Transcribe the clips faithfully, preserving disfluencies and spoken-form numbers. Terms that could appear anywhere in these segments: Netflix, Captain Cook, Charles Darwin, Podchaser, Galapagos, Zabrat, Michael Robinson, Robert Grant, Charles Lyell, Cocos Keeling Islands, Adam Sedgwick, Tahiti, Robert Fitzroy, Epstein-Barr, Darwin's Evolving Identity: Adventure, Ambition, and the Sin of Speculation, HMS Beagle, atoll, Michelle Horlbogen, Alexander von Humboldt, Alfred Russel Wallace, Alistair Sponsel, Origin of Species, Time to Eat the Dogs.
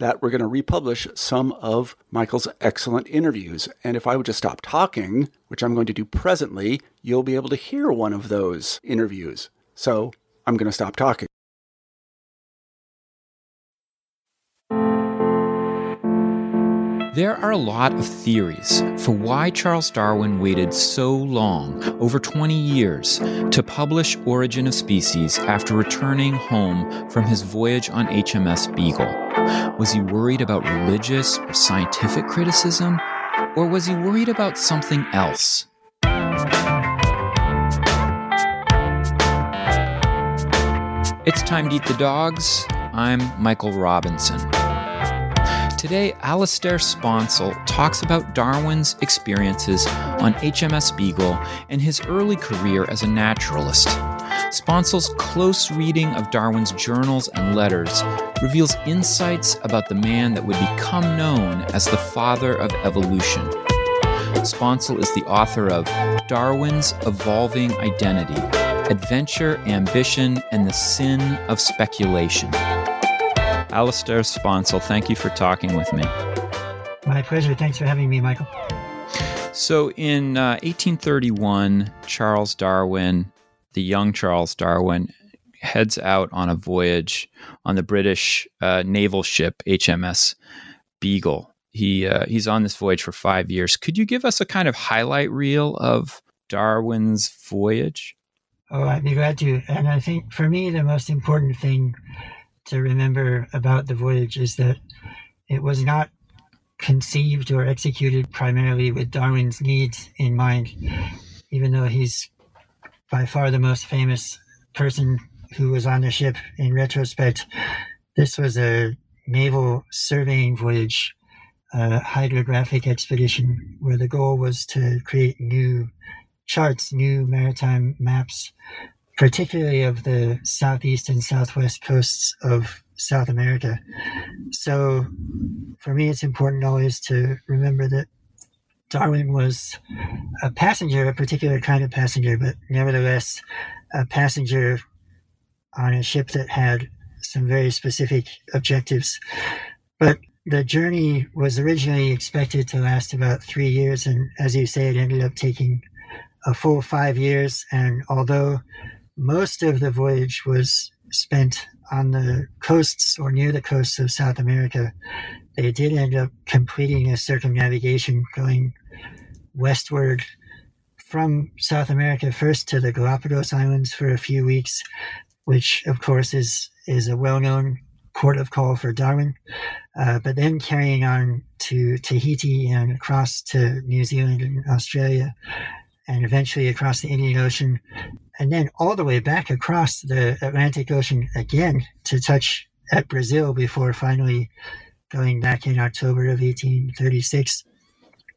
that we're going to republish some of Michael's excellent interviews. And if I would just stop talking, which I'm going to do presently, you'll be able to hear one of those interviews. So I'm going to stop talking. There are a lot of theories for why Charles Darwin waited so long, over twenty years, to publish Origin of Species after returning home from his voyage on H M S Beagle. Was he worried about religious or scientific criticism, or was he worried about something else? It's Time to Eat the Dogs. I'm Michael Robinson. Today, Alistair Sponsel talks about Darwin's experiences on H M S Beagle and his early career as a naturalist. Sponsel's close reading of Darwin's journals and letters reveals insights about the man that would become known as the father of evolution. Sponsel is the author of Darwin's Evolving Identity: Adventure, Ambition, and the Sin of Speculation. Alistair Sponsel, thank you for talking with me. My pleasure. Thanks for having me, Michael. So in uh, eighteen thirty-one, Charles Darwin, the young Charles Darwin, heads out on a voyage on the British uh, naval ship H M S Beagle. He uh, he's on this voyage for five years. Could you give us a kind of highlight reel of Darwin's voyage? Oh, I'd be glad to. And I think for me, the most important thing to remember about the voyage is that it was not conceived or executed primarily with Darwin's needs in mind, even though he's by far the most famous person who was on the ship in retrospect. This was a naval surveying voyage, a hydrographic expedition, where the goal was to create new charts, new maritime maps, particularly of the southeast and southwest coasts of South America. So for me, it's important always to remember that Darwin was a passenger, a particular kind of passenger, but nevertheless a passenger on a ship that had some very specific objectives. But the journey was originally expected to last about three years, and as you say, it ended up taking a full five years. And although most of the voyage was spent on the coasts or near the coasts of South America, they did end up completing a circumnavigation going westward from South America, first to the Galapagos Islands for a few weeks, which of course is, is a well-known port of call for Darwin, uh, but then carrying on to Tahiti and across to New Zealand and Australia, and eventually across the Indian Ocean, and then all the way back across the Atlantic Ocean again to touch at Brazil before finally going back in October of eighteen thirty-six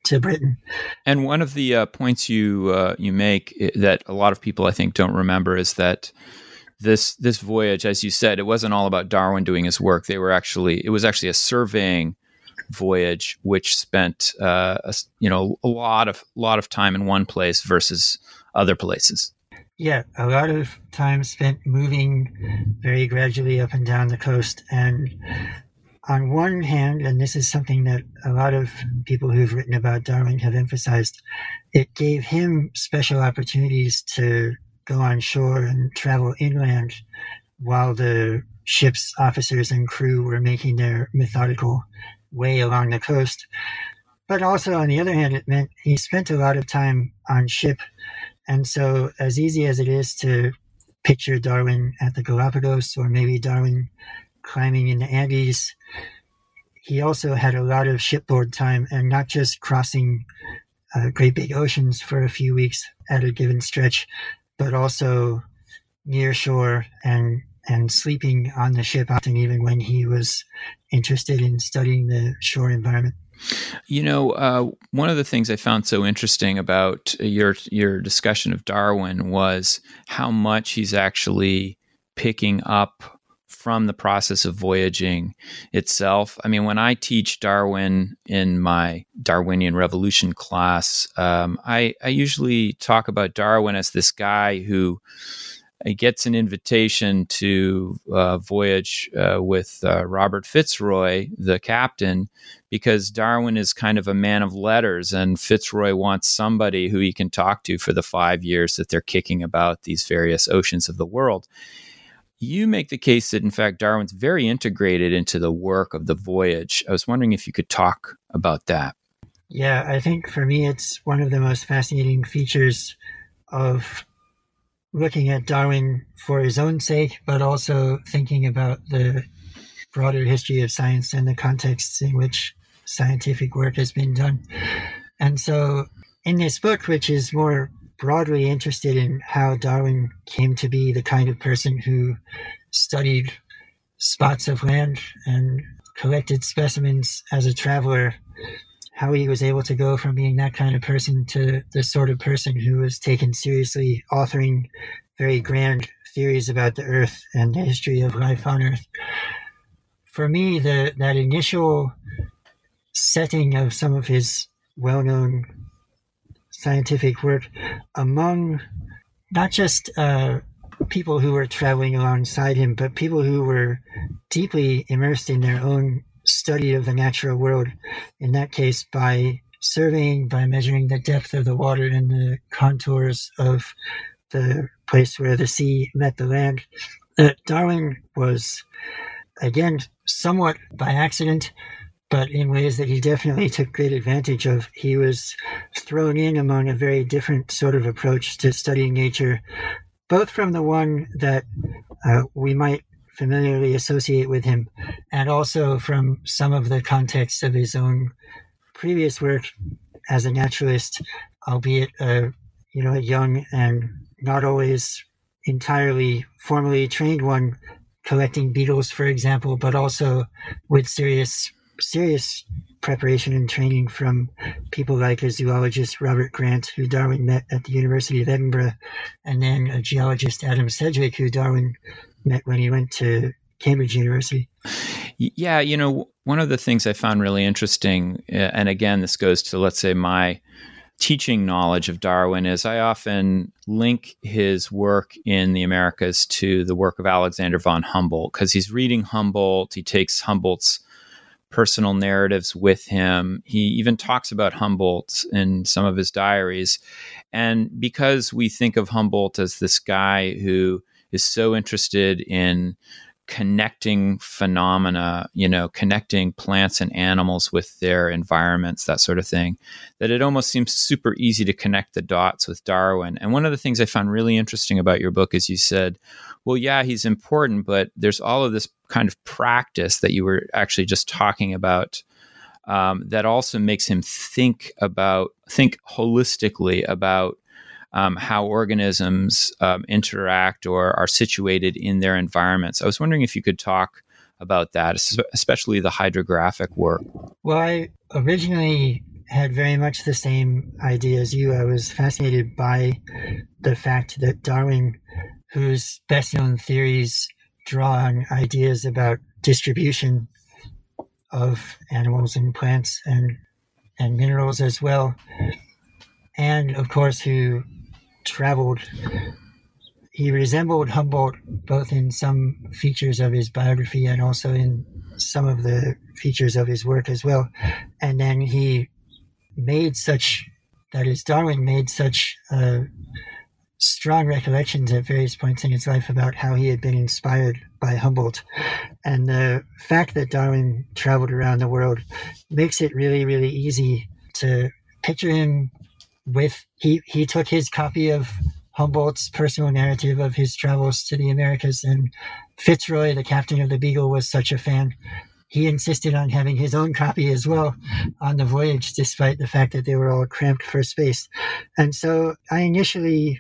to Britain. And one of the uh, points you uh, you make that a lot of people, I think, don't remember is that this this voyage, as you said, it wasn't all about Darwin doing his work. They were actually it was actually a surveying voyage, which spent uh, a, you know a lot of lot of time in one place versus other places. Yeah, a lot of time spent moving very gradually up and down the coast. And on one hand, and this is something that a lot of people who've written about Darwin have emphasized, it gave him special opportunities to go on shore and travel inland while the ship's officers and crew were making their methodical way along the coast. But also, on the other hand, it meant he spent a lot of time on ship. And so, as easy as it is to picture Darwin at the Galapagos or maybe Darwin climbing in the Andes, he also had a lot of shipboard time, and not just crossing uh, great big oceans for a few weeks at a given stretch, but also near shore and and sleeping on the ship, often even when he was interested in studying the shore environment. You know, uh, one of the things I found so interesting about your your discussion of Darwin was how much he's actually picking up from the process of voyaging itself. I mean, when I teach Darwin in my Darwinian Revolution class, um, I, I usually talk about Darwin as this guy who gets an invitation to uh, voyage uh, with uh, Robert Fitzroy, the captain, because Darwin is kind of a man of letters, and Fitzroy wants somebody who he can talk to for the five years that they're kicking about these various oceans of the world. You make the case that, in fact, Darwin's very integrated into the work of the voyage. I was wondering if you could talk about that. Yeah, I think for me, it's one of the most fascinating features of looking at Darwin for his own sake, but also thinking about the broader history of science and the contexts in which scientific work has been done. And so in this book, which is more broadly interested in how Darwin came to be the kind of person who studied spots of land and collected specimens as a traveler, how he was able to go from being that kind of person to the sort of person who was taken seriously, authoring very grand theories about the Earth and the history of life on Earth. For me, the that initial setting of some of his well-known scientific work among not just uh, people who were traveling alongside him, but people who were deeply immersed in their own study of the natural world, in that case by surveying, by measuring the depth of the water and the contours of the place where the sea met the land. Uh, Darwin was, again, somewhat by accident, but in ways that he definitely took great advantage of. He was thrown in among a very different sort of approach to studying nature, both from the one that uh, we might familiarly associate with him, and also from some of the context of his own previous work as a naturalist, albeit a, you know, a young and not always entirely formally trained one, collecting beetles, for example, but also with serious serious preparation and training from people like a zoologist, Robert Grant, who Darwin met at the University of Edinburgh, and then a geologist, Adam Sedgwick, who Darwin met when he went to Cambridge University. Yeah, you know, one of the things I found really interesting, and again, this goes to, let's say, my teaching knowledge of Darwin, is I often link his work in the Americas to the work of Alexander von Humboldt, because he's reading Humboldt, he takes Humboldt's personal narratives with him. He even talks about Humboldt in some of his diaries. And because we think of Humboldt as this guy who is so interested in connecting phenomena, you know, connecting plants and animals with their environments, that sort of thing, that it almost seems super easy to connect the dots with Darwin. And one of the things I found really interesting about your book is you said, well, yeah, he's important, but there's all of this kind of practice that you were actually just talking about um, that also makes him think about, think holistically about Um, how organisms um, interact or are situated in their environments. I was wondering if you could talk about that, especially the hydrographic work. Well, I originally had very much the same idea as you. I was fascinated by the fact that Darwin, whose best-known theories draw on ideas about distribution of animals and plants and and minerals as well, and of course who traveled, he resembled Humboldt both in some features of his biography and also in some of the features of his work as well. And then he made such, that is, Darwin made such uh, strong recollections at various points in his life about how he had been inspired by Humboldt. And the fact that Darwin traveled around the world makes it really, really easy to picture him with, he, he took his copy of Humboldt's personal narrative of his travels to the Americas, and Fitzroy, the captain of the Beagle, was such a fan. He insisted on having his own copy as well on the voyage, despite the fact that they were all cramped for space. And so I initially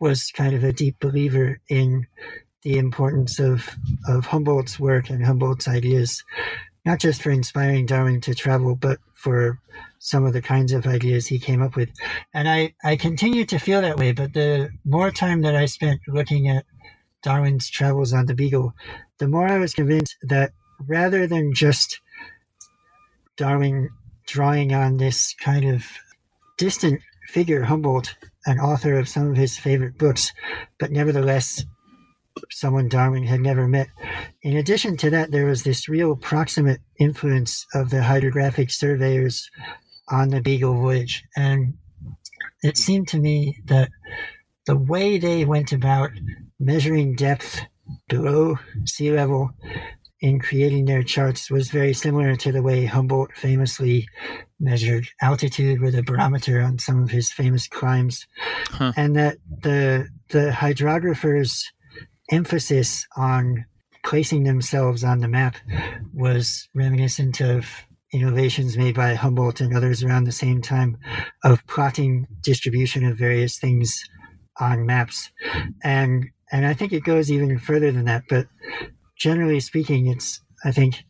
was kind of a deep believer in the importance of, of Humboldt's work and Humboldt's ideas, not just for inspiring Darwin to travel, but for some of the kinds of ideas he came up with. And I, I continued to feel that way, but the more time that I spent looking at Darwin's travels on the Beagle, the more I was convinced that rather than just Darwin drawing on this kind of distant figure, Humboldt, an author of some of his favorite books, but nevertheless someone Darwin had never met. In addition to that, there was this real proximate influence of the hydrographic surveyors on the Beagle voyage. And it seemed to me that the way they went about measuring depth below sea level in creating their charts was very similar to the way Humboldt famously measured altitude with a barometer on some of his famous climbs. Huh. And that the the hydrographers' emphasis on placing themselves on the map was reminiscent of innovations made by Humboldt and others around the same time of plotting distribution of various things on maps. And and I think it goes even further than that, but generally speaking, it's, I think,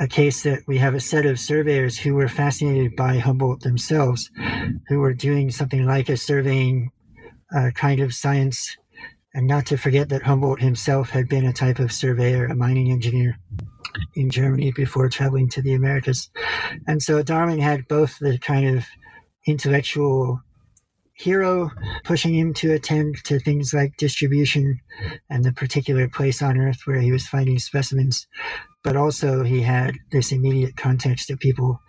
a case that we have a set of surveyors who were fascinated by Humboldt themselves, who were doing something like a surveying uh, kind of science, and not to forget that Humboldt himself had been a type of surveyor, a mining engineer in Germany before traveling to the Americas. And so Darwin had both the kind of intellectual hero pushing him to attend to things like distribution and the particular place on Earth where he was finding specimens, but also he had this immediate context of people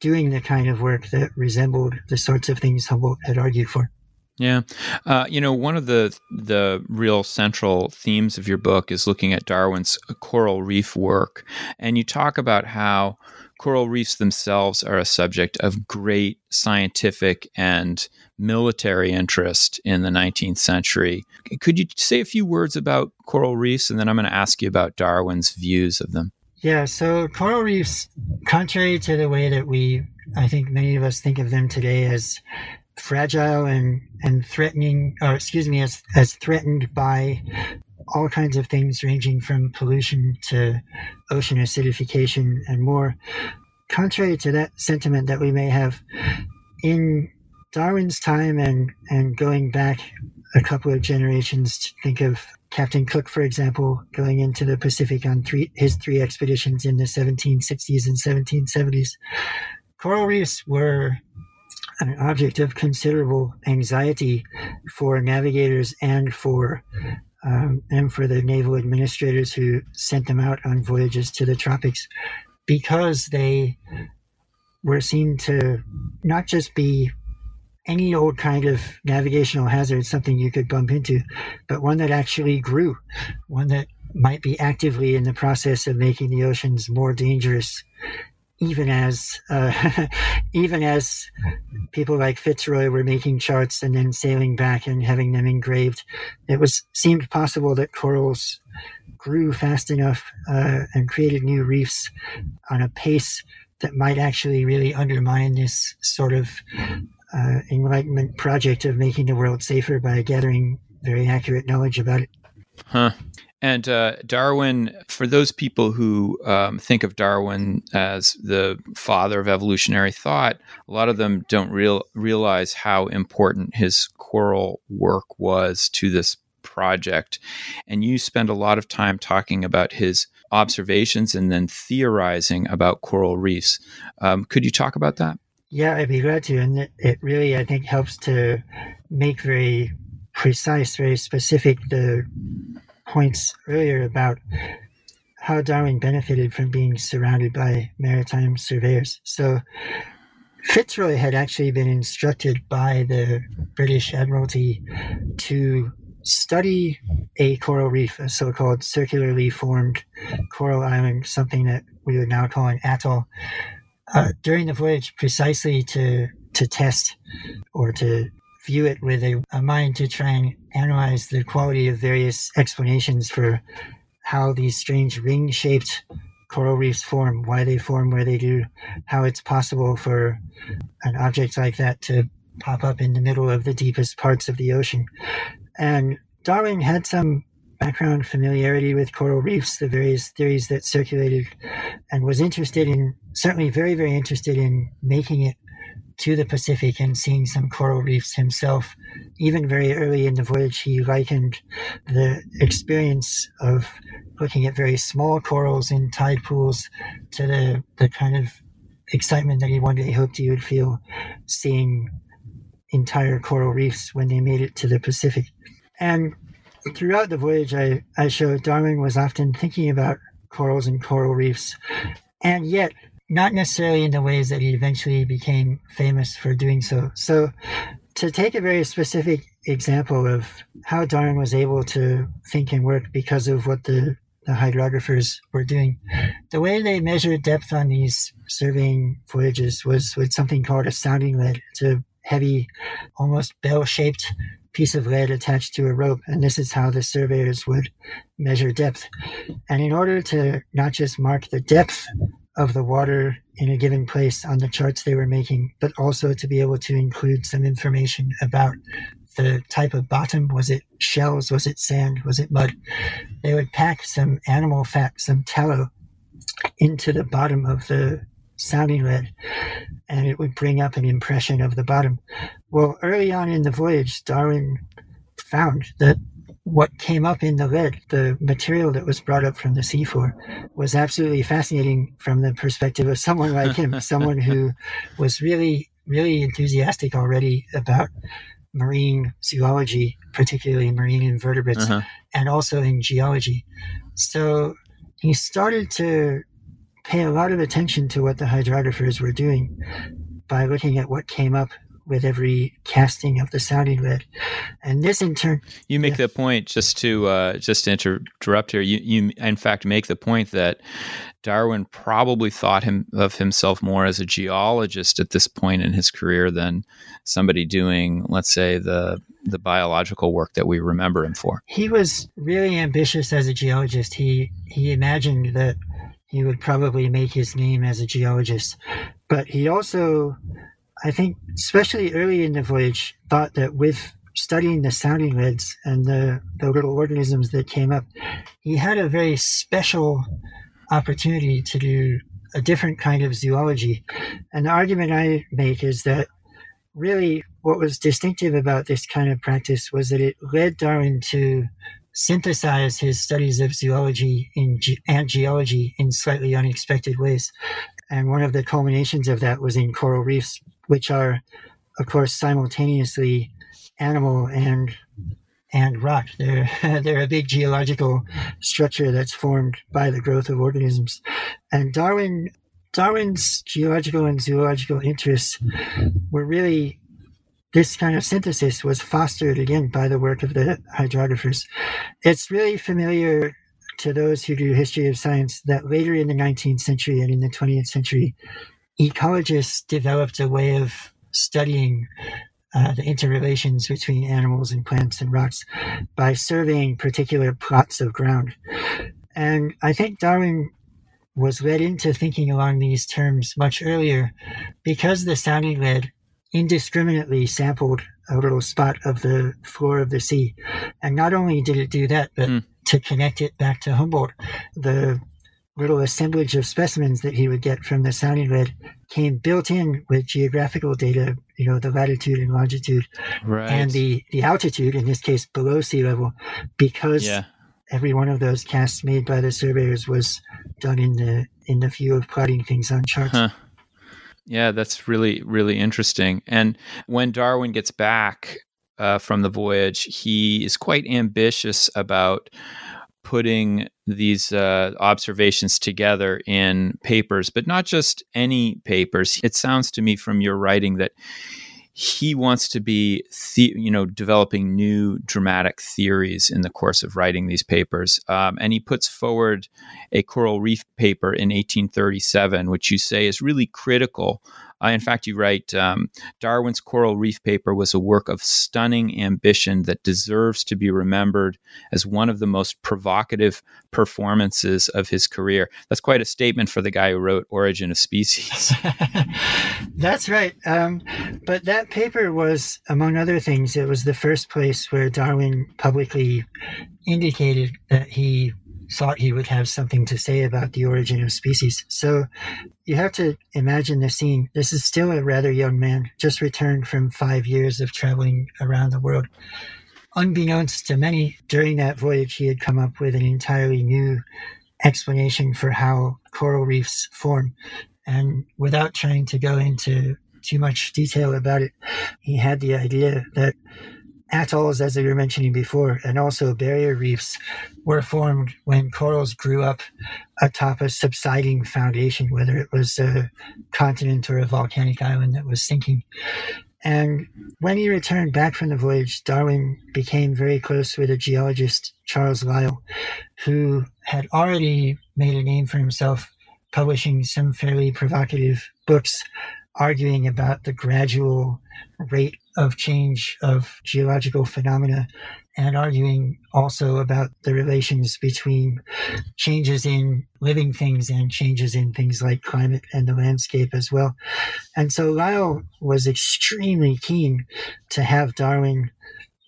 doing the kind of work that resembled the sorts of things Humboldt had argued for. Yeah. Uh, you know, one of the the real central themes of your book is looking at Darwin's coral reef work. And you talk about how coral reefs themselves are a subject of great scientific and military interest in the nineteenth century. Could you say a few words about coral reefs? And then I'm going to ask you about Darwin's views of them. Yeah, so coral reefs, contrary to the way that we, I think many of us think of them today as fragile and, and threatening, or excuse me, as, as threatened by all kinds of things ranging from pollution to ocean acidification and more. Contrary to that sentiment that we may have, in Darwin's time and, and going back a couple of generations, to think of Captain Cook, for example, going into the Pacific on three, his three expeditions in the seventeen sixties and seventeen seventies, coral reefs were an object of considerable anxiety for navigators and for Um, and for the naval administrators who sent them out on voyages to the tropics, because they were seen to not just be any old kind of navigational hazard, something you could bump into, but one that actually grew, one that might be actively in the process of making the oceans more dangerous, even as uh, even as people like Fitzroy were making charts and then sailing back and having them engraved. It was seemed possible that corals grew fast enough uh, and created new reefs on a pace that might actually really undermine this sort of uh, Enlightenment project of making the world safer by gathering very accurate knowledge about it. Huh. And uh, Darwin, for those people who um, think of Darwin as the father of evolutionary thought, a lot of them don't real, realize how important his choral work was to this project. And you spend a lot of time talking about his observations and then theorizing about coral reefs. Um, could you talk about that? Yeah, I'd be glad to. And it, it really, I think, helps to make very precise, very specific the points earlier about how Darwin benefited from being surrounded by maritime surveyors. So Fitzroy had actually been instructed by the British Admiralty to study a coral reef, a so-called circularly formed coral island, something that we would now call an atoll, uh, during the voyage precisely to to test or to view it with a, a mind to try and analyze the quality of various explanations for how these strange ring-shaped coral reefs form, why they form where they do, how it's possible for an object like that to pop up in the middle of the deepest parts of the ocean. And Darwin had some background familiarity with coral reefs, the various theories that circulated, and was interested in, certainly very, very interested in making it to the Pacific and seeing some coral reefs himself. Even very early in the voyage, he likened the experience of looking at very small corals in tide pools to the, the kind of excitement that he one day hoped he would feel seeing entire coral reefs when they made it to the Pacific. And throughout the voyage, I, I show Darwin was often thinking about corals and coral reefs, and yet not necessarily in the ways that he eventually became famous for doing so. So to take a very specific example of how Darwin was able to think and work because of what the, the hydrographers were doing, the way they measured depth on these surveying voyages was with something called a sounding lead. It's a heavy, almost bell-shaped piece of lead attached to a rope, and this is how the surveyors would measure depth. And in order to not just mark the depth of the water in a given place on the charts they were making, but also to be able to include some information about the type of bottom. Was it shells? Was it sand? Was it mud? They would pack some animal fat, some tallow, into the bottom of the sounding lead, and it would bring up an impression of the bottom. Well, early on in the voyage, Darwin found that what came up in the lead, the material that was brought up from the sea floor, was absolutely fascinating from the perspective of someone like him, someone who was really, really enthusiastic already about marine zoology, particularly marine invertebrates, uh-huh. and also in geology. So he started to pay a lot of attention to what the hydrographers were doing by looking at what came up with every casting of the sounding lead. And this in turn... You make yeah. the point, just to uh, just to interrupt here, you, you in fact make the point that Darwin probably thought him of himself more as a geologist at this point in his career than somebody doing, let's say, the the biological work that we remember him for. He was really ambitious as a geologist. He he imagined that he would probably make his name as a geologist. But he also, I think, especially early in the voyage, thought that with studying the sounding leads and the, the little organisms that came up, he had a very special opportunity to do a different kind of zoology. And the argument I make is that really what was distinctive about this kind of practice was that it led Darwin to synthesize his studies of zoology in ge- and geology in slightly unexpected ways. And one of the culminations of that was in coral reefs, which are, of course, simultaneously animal and and rock. They're, they're a big geological structure that's formed by the growth of organisms. And Darwin Darwin's geological and zoological interests were really... This kind of synthesis was fostered again by the work of the hydrographers. It's really familiar to those who do history of science that later in the nineteenth century and in the twentieth century, ecologists developed a way of studying uh, the interrelations between animals and plants and rocks by surveying particular plots of ground. And I think Darwin was led into thinking along these terms much earlier because the sounding lead indiscriminately sampled a little spot of the floor of the sea. And not only did it do that, but mm. to connect it back to Humboldt. The little assemblage of specimens that he would get from the sounding lead came built in with geographical data, you know, the latitude and longitude, right, and the, the altitude, in this case, below sea level, because yeah. every one of those casts made by the surveyors was done in the in the view of plotting things on charts. Huh. Yeah, that's really, really interesting. And when Darwin gets back uh, from the voyage, he is quite ambitious about putting these uh, observations together in papers, but not just any papers. It sounds to me from your writing that he wants to be, the- you know, developing new dramatic theories in the course of writing these papers. Um, and he puts forward a coral reef paper in eighteen thirty-seven, which you say is really critical. Uh, in fact, you write, um, Darwin's coral reef paper was a work of stunning ambition that deserves to be remembered as one of the most provocative performances of his career. That's quite a statement for the guy who wrote Origin of Species. That's right. Um, but that paper was, among other things, it was the first place where Darwin publicly indicated that he thought he would have something to say about the origin of species. So you have to imagine the scene. This is still a rather young man, just returned from five years of traveling around the world. Unbeknownst to many, during that voyage, he had come up with an entirely new explanation for how coral reefs form. And without trying to go into too much detail about it, he had the idea that atolls, as we were mentioning before, and also barrier reefs were formed when corals grew up atop a subsiding foundation, whether it was a continent or a volcanic island that was sinking. And when he returned back from the voyage, Darwin became very close with a geologist, Charles Lyell, who had already made a name for himself publishing some fairly provocative books arguing about the gradual rate of change of geological phenomena, and arguing also about the relations between changes in living things and changes in things like climate and the landscape as well. And so Lyell was extremely keen to have Darwin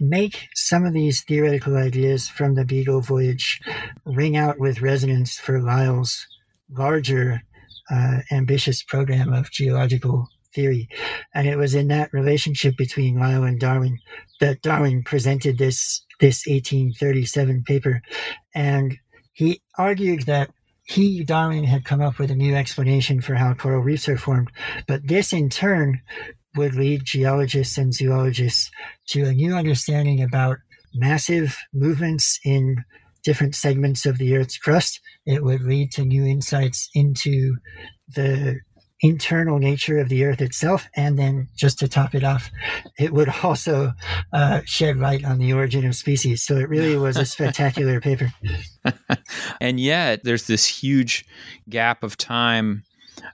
make some of these theoretical ideas from the Beagle voyage ring out with resonance for Lyell's larger uh, ambitious program of geological theory. And it was in that relationship between Lyell and Darwin that Darwin presented this this eighteen thirty-seven paper. And he argued that he, Darwin, had come up with a new explanation for how coral reefs are formed. But this, in turn, would lead geologists and zoologists to a new understanding about massive movements in different segments of the Earth's crust. It would lead to new insights into the internal nature of the Earth itself, and then just to top it off, it would also uh, shed light on the origin of species. So it really was a spectacular paper. And yet there's this huge gap of time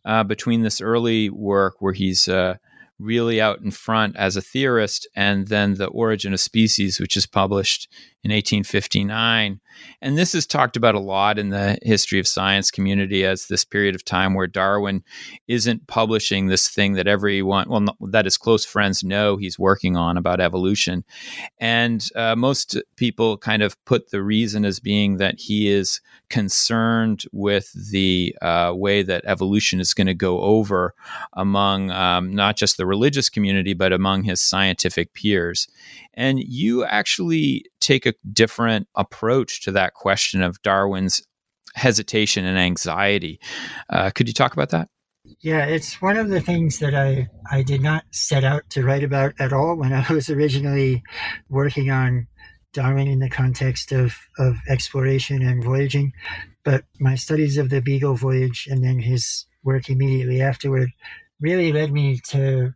uh, between this early work where he's uh, really out in front as a theorist, and then the Origin of Species, which is published in eighteen fifty-nine. And this is talked about a lot in the history of science community as this period of time where Darwin isn't publishing this thing that everyone, well, that his close friends know he's working on about evolution. And uh, most people kind of put the reason as being that he is concerned with the uh, way that evolution is going to go over among um, not just the religious community, but among his scientific peers. And you actually take a different approach to that question of Darwin's hesitation and anxiety. Uh, could you talk about that? Yeah, it's one of the things that I, I did not set out to write about at all when I was originally working on Darwin in the context of, of exploration and voyaging. But my studies of the Beagle voyage and then his work immediately afterward really led me to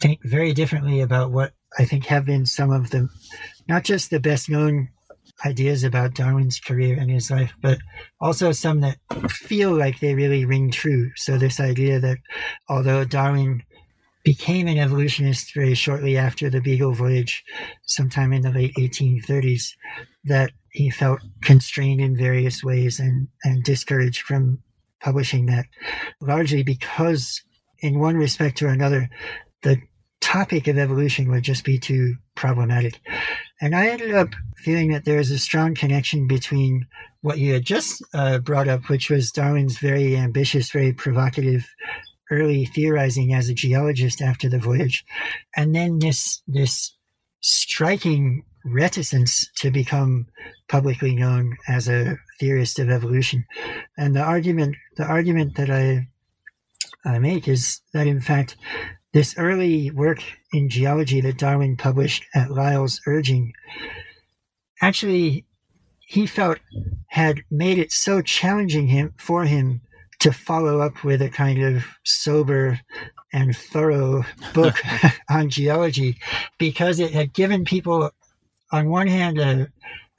think very differently about what I think have been some of the, not just the best known ideas about Darwin's career and his life, but also some that feel like they really ring true. So this idea that although Darwin became an evolutionist very shortly after the Beagle voyage, sometime in the late eighteen thirties, that he felt constrained in various ways and, and discouraged from publishing that, largely because in one respect or another, the topic of evolution would just be too problematic. And I ended up feeling that there was a strong connection between what you had just uh, brought up, which was Darwin's very ambitious, very provocative early theorizing as a geologist after the voyage, and then this this striking reticence to become publicly known as a theorist of evolution. And the argument the argument that I I make is that, in fact, this early work in geology that Darwin published at Lyell's urging, actually, he felt had made it so challenging him for him to follow up with a kind of sober and thorough book on geology, because it had given people, on one hand, a,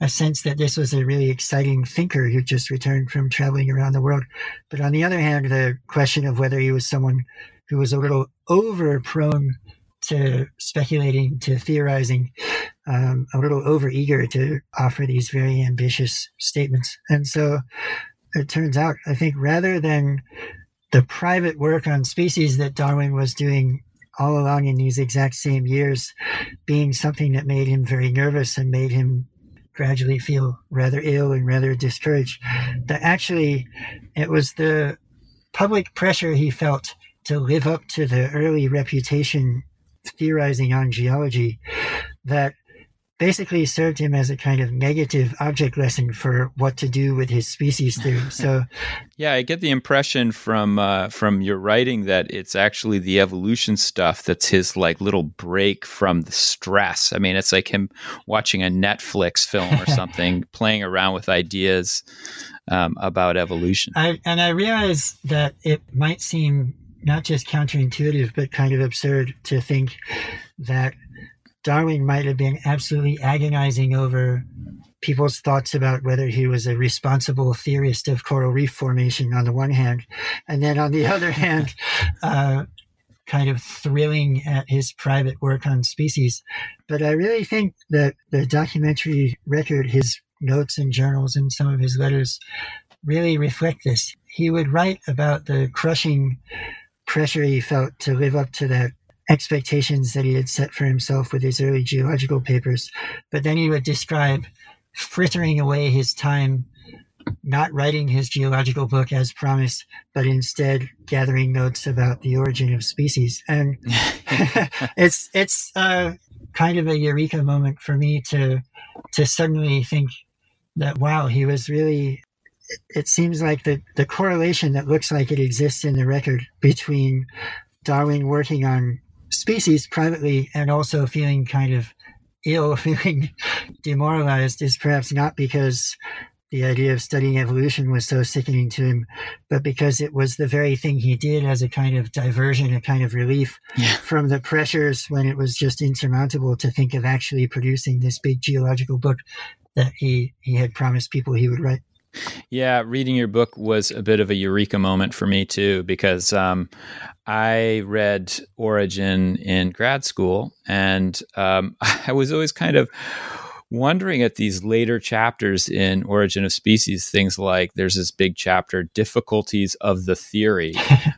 a sense that this was a really exciting thinker who just returned from traveling around the world. But on the other hand, the question of whether he was someone who was a little over prone to speculating, to theorizing, um, a little over eager to offer these very ambitious statements. And so it turns out, I think, rather than the private work on species that Darwin was doing all along in these exact same years being something that made him very nervous and made him gradually feel rather ill and rather discouraged, that actually it was the public pressure he felt to live up to the early reputation theorizing on geology that basically served him as a kind of negative object lesson for what to do with his species theory. So, yeah, I get the impression from uh, from your writing that it's actually the evolution stuff that's his like little break from the stress. I mean, it's like him watching a Netflix film or something, playing around with ideas um, about evolution. I, and I realize that it might seem not just counterintuitive, but kind of absurd to think that Darwin might have been absolutely agonizing over people's thoughts about whether he was a responsible theorist of coral reef formation on the one hand, and then on the other hand, uh, kind of thrilling at his private work on species. But I really think that the documentary record, his notes and journals and some of his letters, really reflect this. He would write about the crushing pressure he felt to live up to that expectations that he had set for himself with his early geological papers. But then he would describe frittering away his time, not writing his geological book as promised, but instead gathering notes about the origin of species. And it's it's uh, kind of a eureka moment for me to to suddenly think that, wow, he was really... It seems like the, the correlation that looks like it exists in the record between Darwin working on species privately and also feeling kind of ill, feeling demoralized, is perhaps not because the idea of studying evolution was so sickening to him, but because it was the very thing he did as a kind of diversion, a kind of relief yeah. from the pressures when it was just insurmountable to think of actually producing this big geological book that he, he had promised people he would write. Yeah, reading your book was a bit of a eureka moment for me too, because um, I read Origin in grad school, and um, I was always kind of wondering at these later chapters in Origin of Species, things like there's this big chapter, Difficulties of the Theory,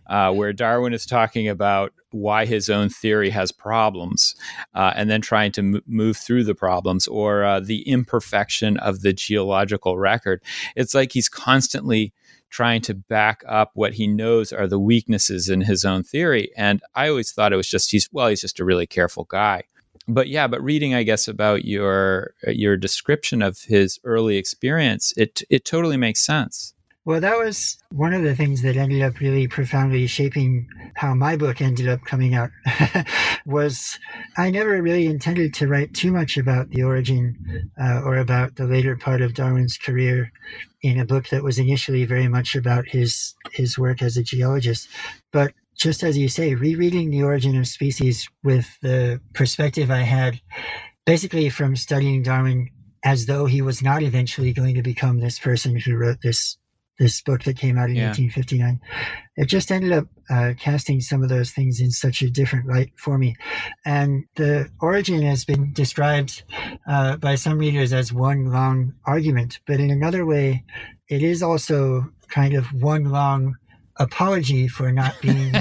uh, where Darwin is talking about why his own theory has problems, uh, and then trying to m- move through the problems, or uh, the imperfection of the geological record. It's like he's constantly trying to back up what he knows are the weaknesses in his own theory. And I always thought it was just, he's well, he's just a really careful guy. But yeah, but reading, I guess, about your your description of his early experience, it it totally makes sense. Well, that was one of the things that ended up really profoundly shaping how my book ended up coming out, was I never really intended to write too much about the origin uh, or about the later part of Darwin's career in a book that was initially very much about his his work as a geologist. But just as you say, rereading The Origin of Species with the perspective I had basically from studying Darwin as though he was not eventually going to become this person who wrote this this book that came out in yeah. eighteen fifty-nine, it just ended up uh, casting some of those things in such a different light for me. And the origin has been described uh, by some readers as one long argument, but in another way, it is also kind of one long apology for not being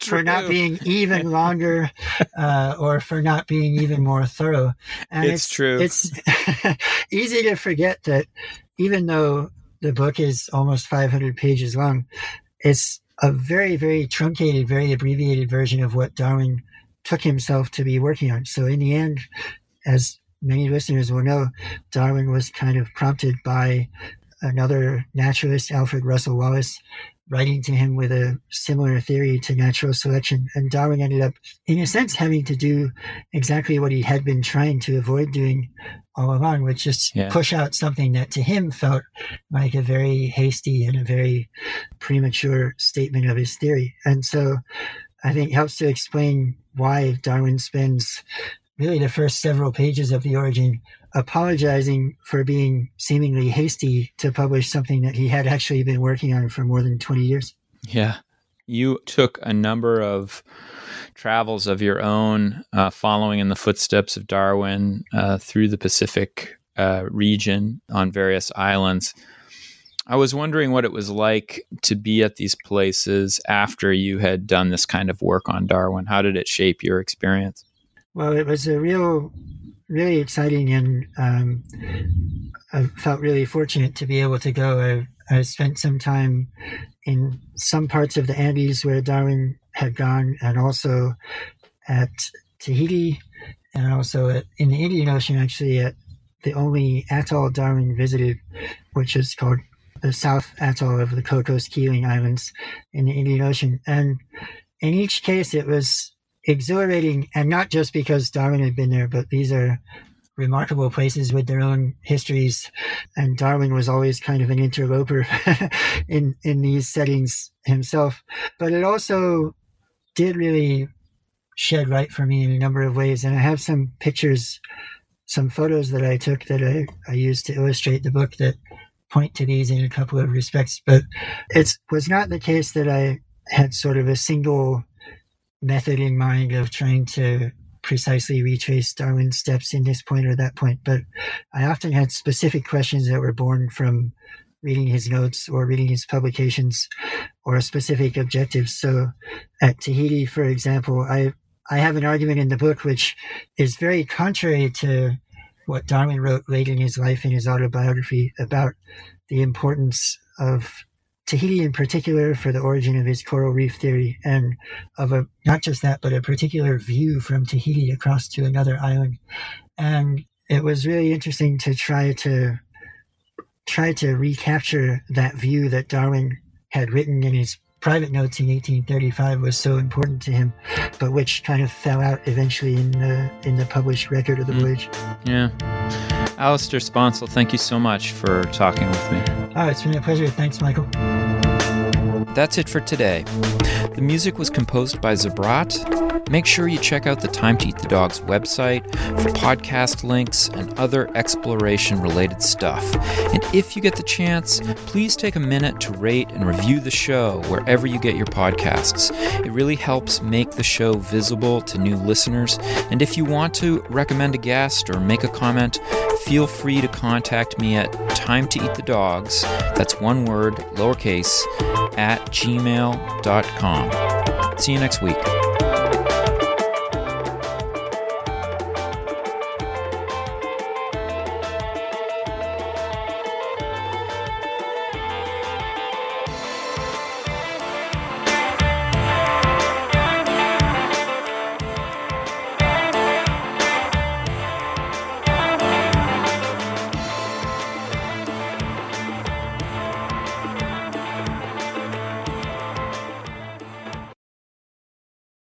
for not being even longer uh, or for not being even more thorough. And it's, it's true. It's easy to forget that even though the book is almost five hundred pages long, it's a very, very truncated, very abbreviated version of what Darwin took himself to be working on. So in the end, as many listeners will know, Darwin was kind of prompted by another naturalist, Alfred Russel Wallace, writing to him with a similar theory to natural selection. And Darwin ended up, in a sense, having to do exactly what he had been trying to avoid doing all along, which is yeah. push out something that to him felt like a very hasty and a very premature statement of his theory. And so I think it helps to explain why Darwin spends really the first several pages of The Origin apologizing for being seemingly hasty to publish something that he had actually been working on for more than twenty years. Yeah. You took a number of travels of your own, uh, following in the footsteps of Darwin uh, through the Pacific uh, region on various islands. I was wondering what it was like to be at these places after you had done this kind of work on Darwin. How did it shape your experience? Well, it was a real... really exciting, and um, I felt really fortunate to be able to go. I, I spent some time in some parts of the Andes where Darwin had gone, and also at Tahiti, and also at, in the Indian Ocean, actually, at the only atoll Darwin visited, which is called the South Atoll of the Cocos Keeling Islands in the Indian Ocean. And in each case, it was exhilarating, and not just because Darwin had been there, but these are remarkable places with their own histories, and Darwin was always kind of an interloper in in these settings himself. But it also did really shed light for me in a number of ways, and I have some pictures, some photos that I took that I, I used to illustrate the book that point to these in a couple of respects. But it was not the case that I had sort of a single method in mind of trying to precisely retrace Darwin's steps in this point or that point, but I often had specific questions that were born from reading his notes or reading his publications or specific objectives. So at Tahiti, for example, I, I have an argument in the book which is very contrary to what Darwin wrote late in his life in his autobiography about the importance of Tahiti in particular for the origin of his coral reef theory, and of a not just that, but a particular view from Tahiti across to another island. And it was really interesting to try to try to recapture that view that Darwin had written in his private notes in eighteen thirty-five was so important to him, but which kind of fell out eventually in the in the published record of the voyage. Yeah. Alistair Sponsel, thank you so much for talking with me. Oh, it's been a pleasure. Thanks, Michael. That's it for today. The music was composed by Zabrat. Make sure you check out the Time to Eat the Dogs website for podcast links and other exploration-related stuff. And if you get the chance, please take a minute to rate and review the show wherever you get your podcasts. It really helps make the show visible to new listeners. And if you want to recommend a guest or make a comment, feel free to contact me at timetoeatthedogs, that's one word, lowercase, at gmail dot com. See you next week.